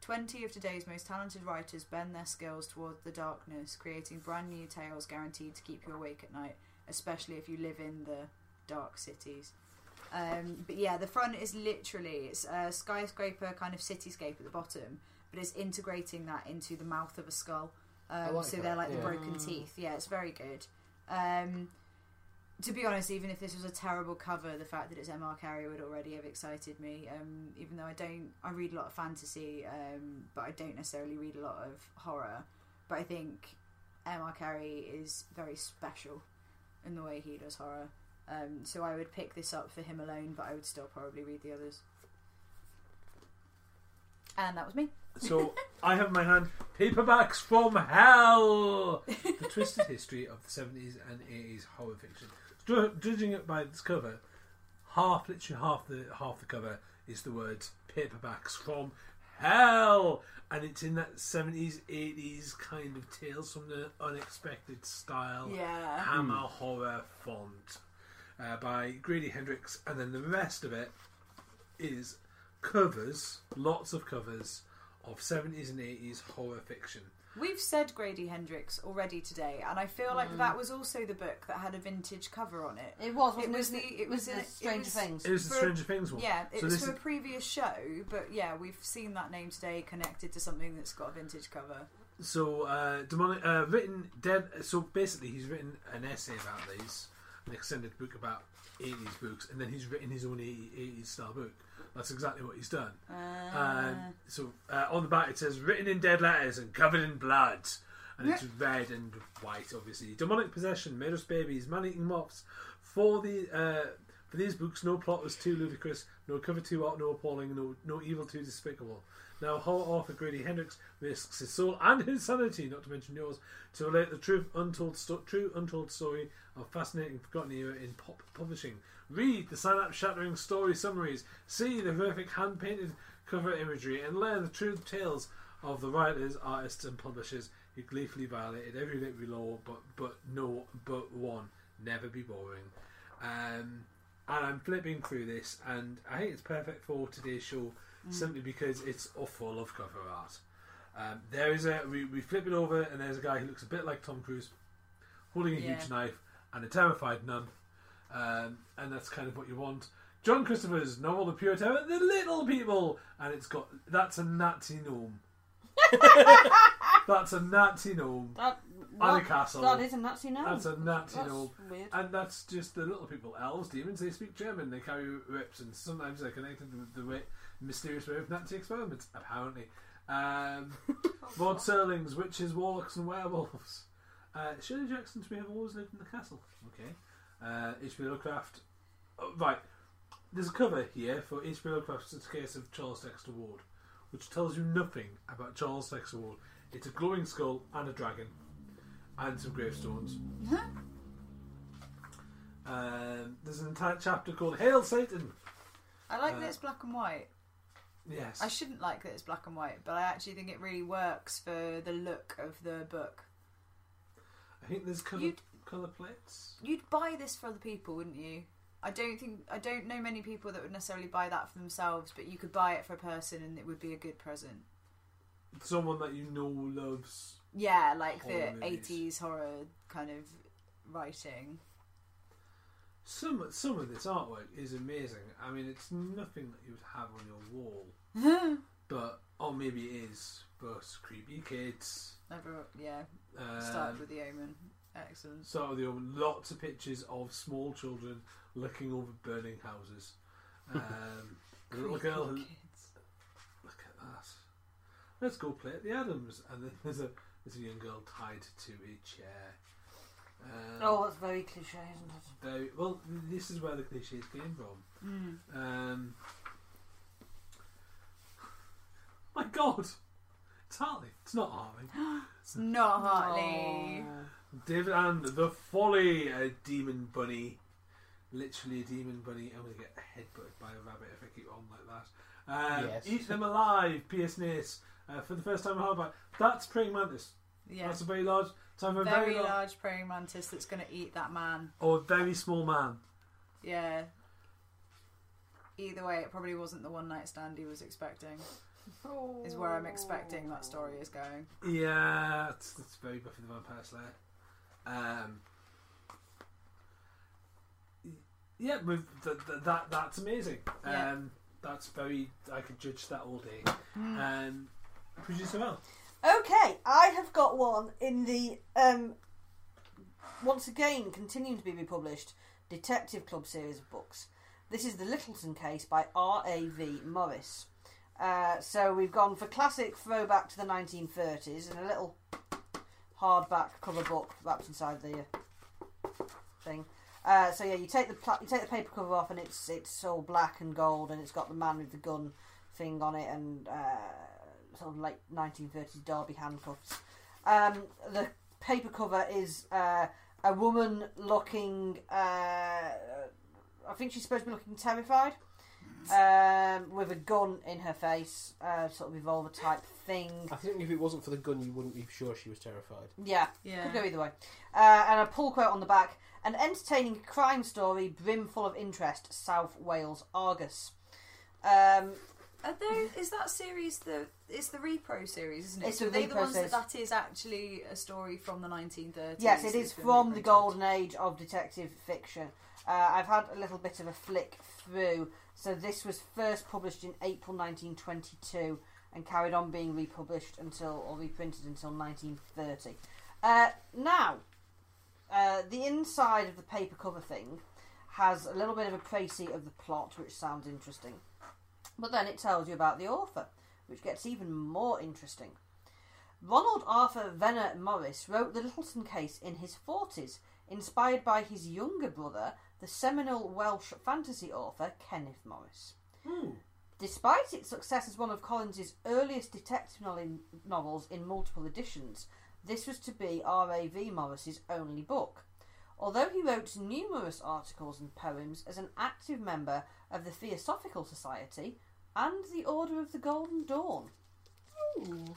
20 of today's most talented writers bend their skills toward the darkness, creating brand new tales guaranteed to keep you awake at night, especially if you live in the dark cities. But yeah, the front is literally, it's a skyscraper kind of cityscape at the bottom, but it's integrating that into the mouth of a skull. They're like the broken teeth. Yeah, it's very good. To be honest, even if this was a terrible cover, the fact that it's M.R. Carey would already have excited me. Even though I read a lot of fantasy, but I don't necessarily read a lot of horror. But I think M.R. Carey is very special in the way he does horror. So I would pick this up for him alone, but I would still probably read the others. And that was me. So I have in my hand Paperbacks from Hell, the twisted history of the 70s and 80s horror fiction. Judging it by this cover, half the cover is the words Paperbacks from Hell, and it's in that 70s 80s kind of Tales from the Unexpected style, Hammer horror font, by Grady Hendrix, and then the rest of it is covers, lots of covers of 70s and 80s horror fiction. We've said Grady Hendrix already today, and I feel like that was also the book that had a vintage cover on it. It was, wasn't it? It was the Stranger Things. It was the Stranger Things one. Yeah, it was for a previous show, but yeah, we've seen that name today connected to something that's got a vintage cover. So, basically he's written an essay about these, an extended book about 80s books, and then he's written his own 80s style book. That's exactly what he's done. On the back it says written in dead letters and covered in blood, and it's red and white, obviously. Demonic possession, murderous babies, man-eating moths. For these books, no plot was too ludicrous, no cover too hot, no appalling, no evil too despicable. Now, horror author Grady Hendrix risks his soul and his sanity, not to mention yours, to relate the true untold story of fascinating forgotten era in pop publishing. Read the synapse-shattering story summaries, see the horrific hand-painted cover imagery, and learn the true tales of the writers, artists, and publishers who gleefully violated every literary law, but one, never be boring. And I'm flipping through this, and I think it's perfect for today's show, simply because it's full of cover art. There is a we flip it over and there's a guy who looks a bit like Tom Cruise, holding a huge knife and a terrified nun, and that's kind of what you want. John Christopher's novel The Pure Terror, The Little People, and it's got that's a Nazi gnome. That's a Nazi gnome and a castle. That is a Nazi gnome. That's a Nazi gnome. Weird. And that's just the little people. Elves, demons, they speak German. They carry whips, and sometimes they're connected with the mysterious way of Nazi experiments, apparently. Lord Serling's Witches, Warlocks, and Werewolves. Shirley Jackson's We Have Always Lived in the Castle. Okay. H.P. Lovecraft. Oh, right. There's a cover here for H.P. Lovecraft's Case of Charles Dexter Ward, which tells you nothing about Charles Dexter Ward. It's a glowing skull and a dragon and some gravestones. There's an entire chapter called Hail Satan. I like that it's black and white. Yes. I shouldn't like that it's black and white, but I actually think it really works for the look of the book. I think there's colour plates. You'd buy this for other people, wouldn't you? I don't know many people that would necessarily buy that for themselves, but you could buy it for a person and it would be a good present. Someone that you know loves. Yeah, like the movies. 80s horror kind of writing. Some of this artwork is amazing. I mean, it's nothing that you would have on your wall, but or maybe it is. But creepy kids. Start with The Omen. Excellent. Start with The Omen. Lots of pictures of small children looking over burning houses. The little girl. Who, look at that. Let's go play at the Adams, and then there's a young girl tied to a chair. That's very cliche, isn't it? Very well. This is where the cliches came from. My God, it's Hartley. It's not Hartley. It's not Hartley. David and the Folly, a demon bunny, literally a demon bunny. I'm gonna get headbutted by a rabbit if I keep on like that. Yes. Eat Them Alive, P.S. Nace. For the first time in Harvard, that's praying mantis. Yeah, that's a very large. Very large praying mantis that's going to eat that man. Or a very small man. Yeah. Either way, it probably wasn't the one night stand he was expecting. Oh. Is where I'm expecting that story is going. Yeah, it's very Buffy the Vampire Slayer. Yeah, that's amazing. Yeah. That's very. I could judge that all day. Producer Mel. Okay, I have got one in the once again continuing to be republished Detective Club series of books. This is The Littleton Case by R.A.V. Morris. So we've gone for classic throwback to the 1930s and a little hardback cover book wrapped inside the thing. So yeah, you take the paper cover off and it's all black and gold and it's got the man with the gun thing on it and sort of late 1930s Derby handcuffs. The paper cover is a woman looking. I think she's supposed to be looking terrified, with a gun in her face, sort of revolver type thing. I think if it wasn't for the gun, you wouldn't be sure she was terrified. Yeah. Could go either way. And a pull quote on the back: an entertaining crime story brimful of interest. South Wales Argus. Is that series it's the repro series, isn't it? It's the repro ones series. That is actually a story from the 1930s. Yes, it is from the golden age of detective fiction. I've had a little bit of a flick through. So this was first published in April 1922 and carried on being republished reprinted until 1930. Now, the inside of the paper cover thing has a little bit of a précis of the plot, which sounds interesting. But then it tells you about the author, which gets even more interesting. Ronald Arthur Venner Morris wrote The Littleton Case in his 40s, inspired by his younger brother, the seminal Welsh fantasy author Kenneth Morris. Despite its success as one of Collins's earliest detective novels in multiple editions, this was to be R.A.V. Morris's only book. Although he wrote numerous articles and poems as an active member of the Theosophical Society and the Order of the Golden Dawn. Ooh.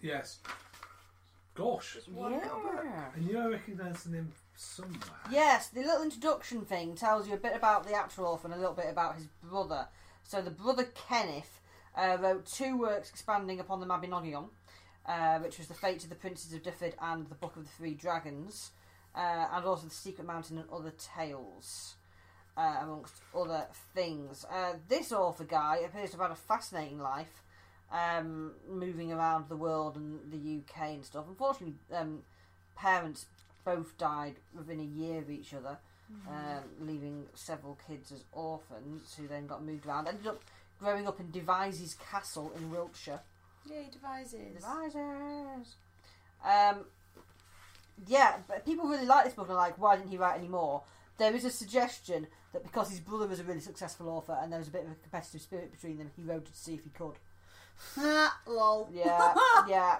Yes. Gosh. Yeah. And you recognise the name somewhere. Yes, the little introduction thing tells you a bit about the actual author and a little bit about his brother. So the brother Kenneth Wrote two works expanding upon the Mabinogion, which was The Fate of the Princes of Dyfed and The Book of the Three Dragons, and also The Secret Mountain and Other Tales, amongst other things. This author guy appears to have had a fascinating life, moving around the world and the UK and stuff. Unfortunately, parents both died within a year of each other, leaving several kids as orphans who then got moved around. Ended up growing up in Devizes Castle in Wiltshire. Yay, Devizes. Devizes. Yeah, but people really like this book and are like, why didn't he write any more? There is a suggestion that because his brother was a really successful author and there was a bit of a competitive spirit between them, he wrote it to see if he could. Lol. Yeah, yeah.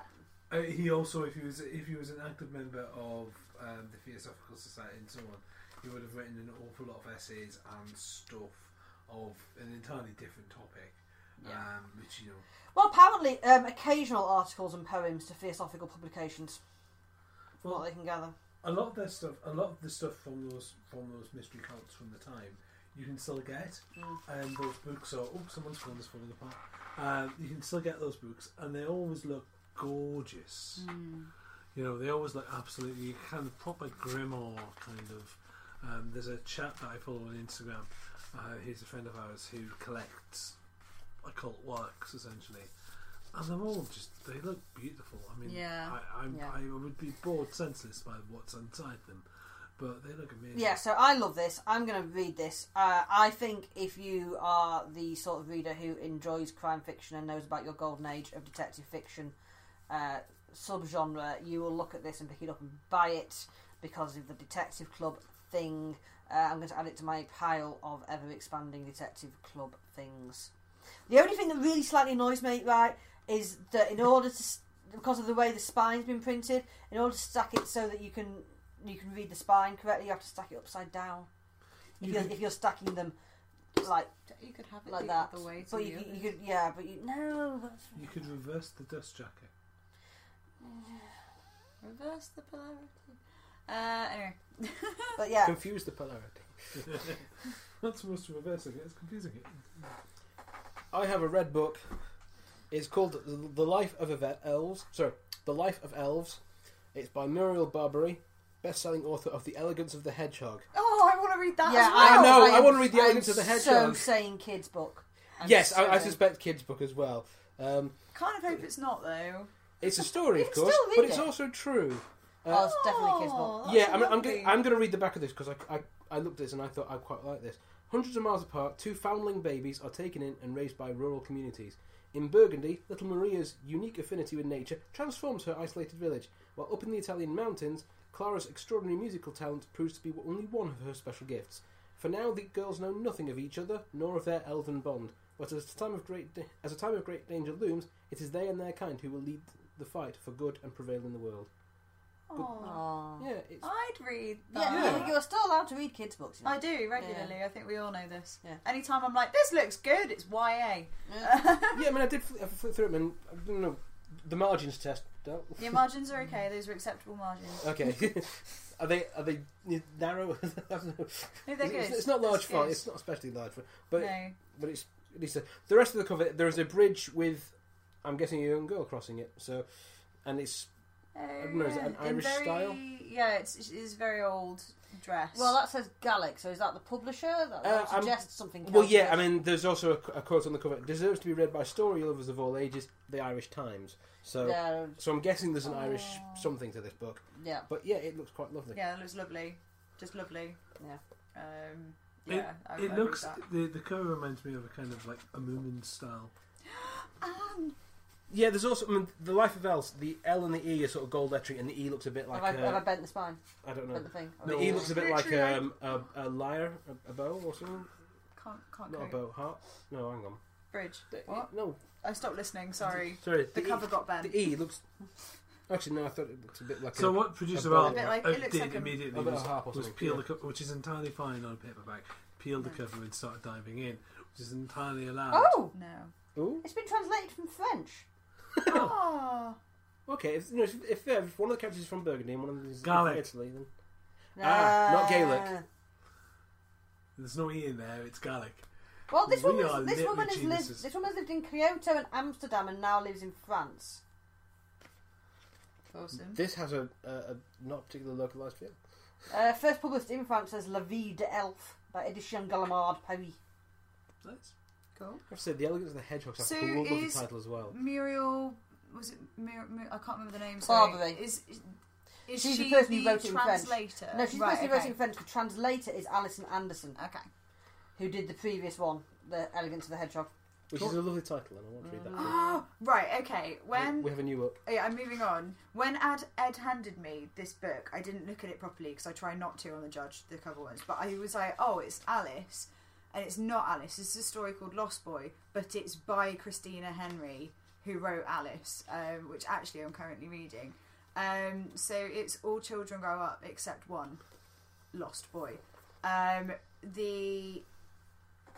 He also, if he was an active member of the Theosophical Society and so on, he would have written an awful lot of essays and stuff of an entirely different topic. Yeah. Which, you know. Well, apparently, occasional articles and poems to theosophical publications, from what they can gather. A lot of the stuff from those mystery cults from the time, you can still get. And those books are. Oh, someone's phone is falling apart. You can still get those books, and they always look gorgeous. You know, they always look absolutely kind of proper grimoire kind of. There's a chap that I follow on Instagram. He's a friend of ours who collects occult works essentially, and they're all just—they look beautiful. I mean, yeah. I would be bored senseless by what's inside them, but they look amazing. Yeah, so I love this. I'm going to read this. I think if you are the sort of reader who enjoys crime fiction and knows about your golden age of detective fiction subgenre, you will look at this and pick it up and buy it because of the Detective Club thing. I'm going to add it to my pile of ever-expanding Detective Club things. The only thing that really slightly annoys me, right, is that in order to, because of the way the spine's been printed, in order to stack it so that you can read the spine correctly, you have to stack it upside down. If you're stacking them, like you could have it like that, other way but you could, yeah, but you no. That's right. You could reverse the dust jacket. Reverse the polarity. Anyway. But yeah. Confuse the polarity. Not supposed to reverse it, it's confusing it. I have a red book. It's called The Life of Elves. Sorry, The Life of Elves. It's by Muriel Barbary, best-selling author of The Elegance of the Hedgehog. Oh, I want to read that. Yeah, as well. I know. I want to read The Elegance of the Hedgehog. So saying kids' book. I suspect kids' book as well. Kind of hope it's not though. It's a story, of course, but it's also true. Oh, it's definitely kids' book. Yeah, I'm going to read the back of this because I looked at this and I thought I quite like this. Hundreds of miles apart, two foundling babies are taken in and raised by rural communities. In Burgundy, little Maria's unique affinity with nature transforms her isolated village, while up in the Italian mountains, Clara's extraordinary musical talent proves to be only one of her special gifts. For now, the girls know nothing of each other, nor of their elven bond, but as a time of great danger looms, it is they and their kind who will lead the fight for good and prevail in the world. Yeah, I'd read that. Yeah, you're still allowed to read kids' books. You know? I do regularly. Yeah. I think we all know this. Yeah. Anytime I'm like, this looks good. It's YA. Yeah, yeah, I mean, I did flip through it. And I don't know the margins test. Don't. Your margins are okay. Those are acceptable margins. Okay. Are they narrow? I don't know. No, they're good. It's not large font. It's not especially large font. But no. But it's at least the rest of the cover. There is a bridge with, I'm guessing, a young girl crossing it. So, and it's. I don't know, is it an Irish style? Yeah, it's very old dress. Well, that says Gaelic, so is that the publisher? That suggests something Celtic. Well, yeah, I mean, there's also a quote on the cover. It deserves to be read by story lovers of all ages, the Irish Times. So I'm guessing there's an Irish something to this book. Yeah. But yeah, it looks quite lovely. Yeah, it looks lovely. Just lovely. Yeah. It looks... The cover reminds me of a kind of like a Moomin style. Yeah, there's also, I mean, The Life of Elves, the L and the E are sort of gold lettering, and the E looks a bit like... Have I bent the spine? I don't know. Bent the thing. The E looks a bit like a lyre, a bow or something. Can't Not cope. A bow, heart. No, hang on. Bridge. What? No. I stopped listening, sorry. The cover got bent. The E looks... Actually, no, I thought it looked a bit like so a... So what producer Al did immediately was peel the cover, which is entirely fine on a paperback, peeled the cover and started diving in, which is entirely allowed. Oh! No. Ooh. It's been translated from French. Oh. Okay, if one of the characters is from Burgundy and one of them is from Italy, then... Not Gaelic. There's no E in there, it's Gaelic. Well, this woman has lived in Kyoto and Amsterdam and now lives in France. Awesome. This has a not particularly localised feel. First published in France as La Vie d'Elf by Edition Gallimard Paris. Nice. Cool. I have to say, The Elegance of the Hedgehog is a cool title as well. Muriel... Was it Muriel... I can't remember the name. Sorry. Is she's she the person who wrote it in French. No, she's the person who wrote it in French. The translator is Alison Anderson. Okay. Who did the previous one, The Elegance of the Hedgehog. Which is a lovely title, and I want to read that. Oh, right, okay. When we have a new book. Yeah, I'm moving on. When Ed handed me this book, I didn't look at it properly because I try not to on the Judge, the cover ones. But I was like, oh, it's Alice. And it's not Alice. It's a story called Lost Boy, but it's by Christina Henry, who wrote Alice, which actually I'm currently reading. So it's All Children Grow Up Except One, Lost Boy.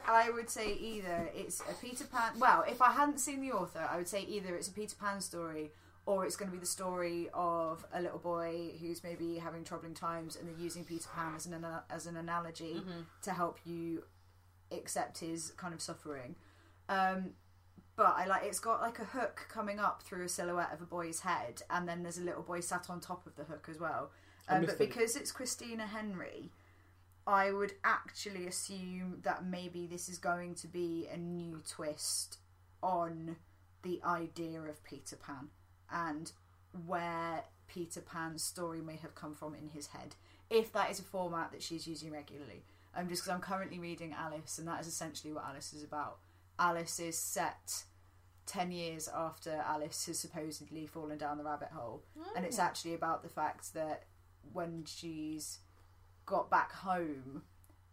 I would say either it's a Peter Pan... Well, if I hadn't seen the author, I would say either it's a Peter Pan story or it's going to be the story of a little boy who's maybe having troubling times and they're using Peter Pan as an analogy to help you accept his kind of suffering. But it's got like a hook coming up through a silhouette of a boy's head and then there's a little boy sat on top of the hook as well. But because it's Christina Henry... I would actually assume that maybe this is going to be a new twist on the idea of Peter Pan and where Peter Pan's story may have come from in his head, if that is a format that she's using regularly. Just because I'm currently reading Alice, and that is essentially what Alice is about. Alice is set 10 years after Alice has supposedly fallen down the rabbit hole, and it's actually about the fact that when she's got back home,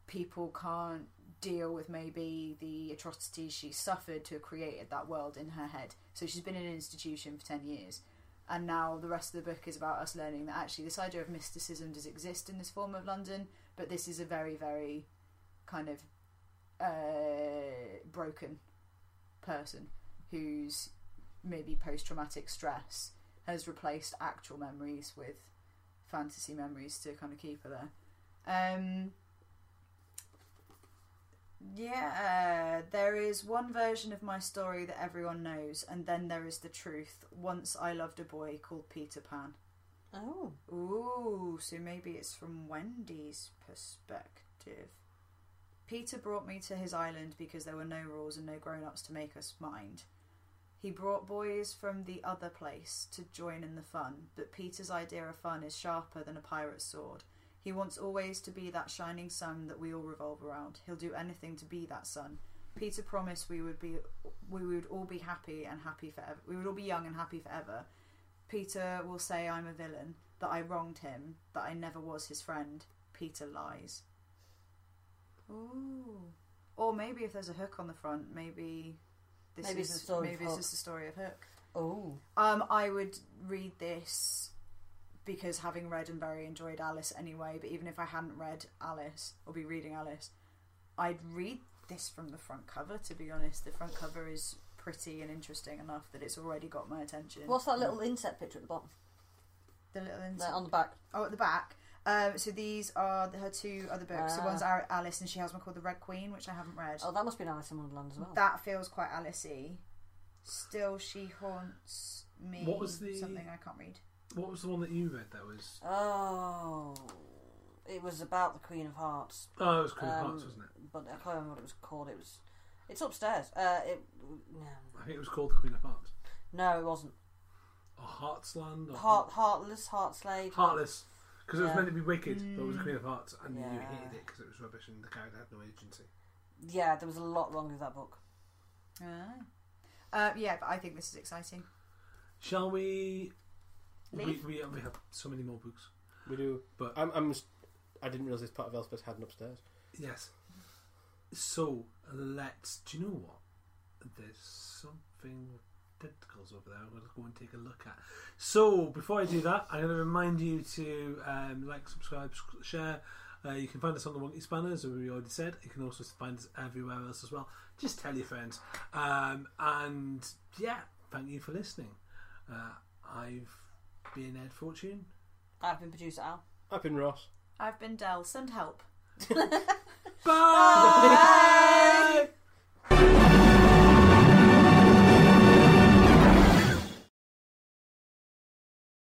people can't deal with maybe the atrocities she suffered to have created that world in her head. So she's been in an institution for 10 years. And now the rest of the book is about us learning that actually this idea of mysticism does exist in this form of London, but this is a very, very kind of broken person whose maybe post-traumatic stress has replaced actual memories with fantasy memories to kind of keep her there. There is one version of my story that everyone knows, and then there is the truth. Once I loved a boy called Peter Pan. Oh. Ooh, so maybe it's from Wendy's perspective. Peter brought me to his island because there were no rules and no grown-ups to make us mind. He brought boys from the other place to join in the fun, but Peter's idea of fun is sharper than a pirate's sword. He wants always to be that shining sun that we all revolve around. He'll do anything to be that sun. Peter promised we would all be happy and happy forever. We would all be young and happy forever. Peter will say I'm a villain, that I wronged him, that I never was his friend. Peter lies. Ooh. Or maybe if there's a hook on the front, maybe it's the story of Hook. Oh. I would read this. Because having read and very enjoyed Alice anyway, but even if I hadn't read Alice or be reading Alice, I'd read this from the front cover, to be honest. The front cover is pretty and interesting enough that it's already got my attention. What's that little inset picture at the bottom? The little inset? There, on the back. Oh, at the back. So these are her two other books. So one's Alice and she has one called The Red Queen, which I haven't read. Oh, that must be Alice in Wonderland as well. That feels quite Alice-y. Still, she haunts me. What was the... Something I can't read. What was the one that you read that was... Oh, it was about the Queen of Hearts. Oh, it was Queen of Hearts, wasn't it? But I can't remember what it was called. It's upstairs. I think it was called the Queen of Hearts. No, it wasn't. Or Heartsland? Or Heartless, Heartslade. Heartless. Because it was meant to be wicked, but it was Queen of Hearts, and you hated it because it was rubbish and the character had no agency. Yeah, there was a lot wrong with that book. But I think this is exciting. Shall we... We have so many more books. We do, but I didn't realise this part of Elspeth had an upstairs. Yes. So do you know what? There's something with tentacles over there. I'm going to go and take a look at. So before I do that, I'm going to remind you to like, subscribe, share. You can find us on the Monkey Spanner, as we already said. You can also find us everywhere else as well. Just tell your friends. Thank you for listening. I've been Ed Fortune. I've been producer Al. I've been Ross. I've been Del. Send help. Bye.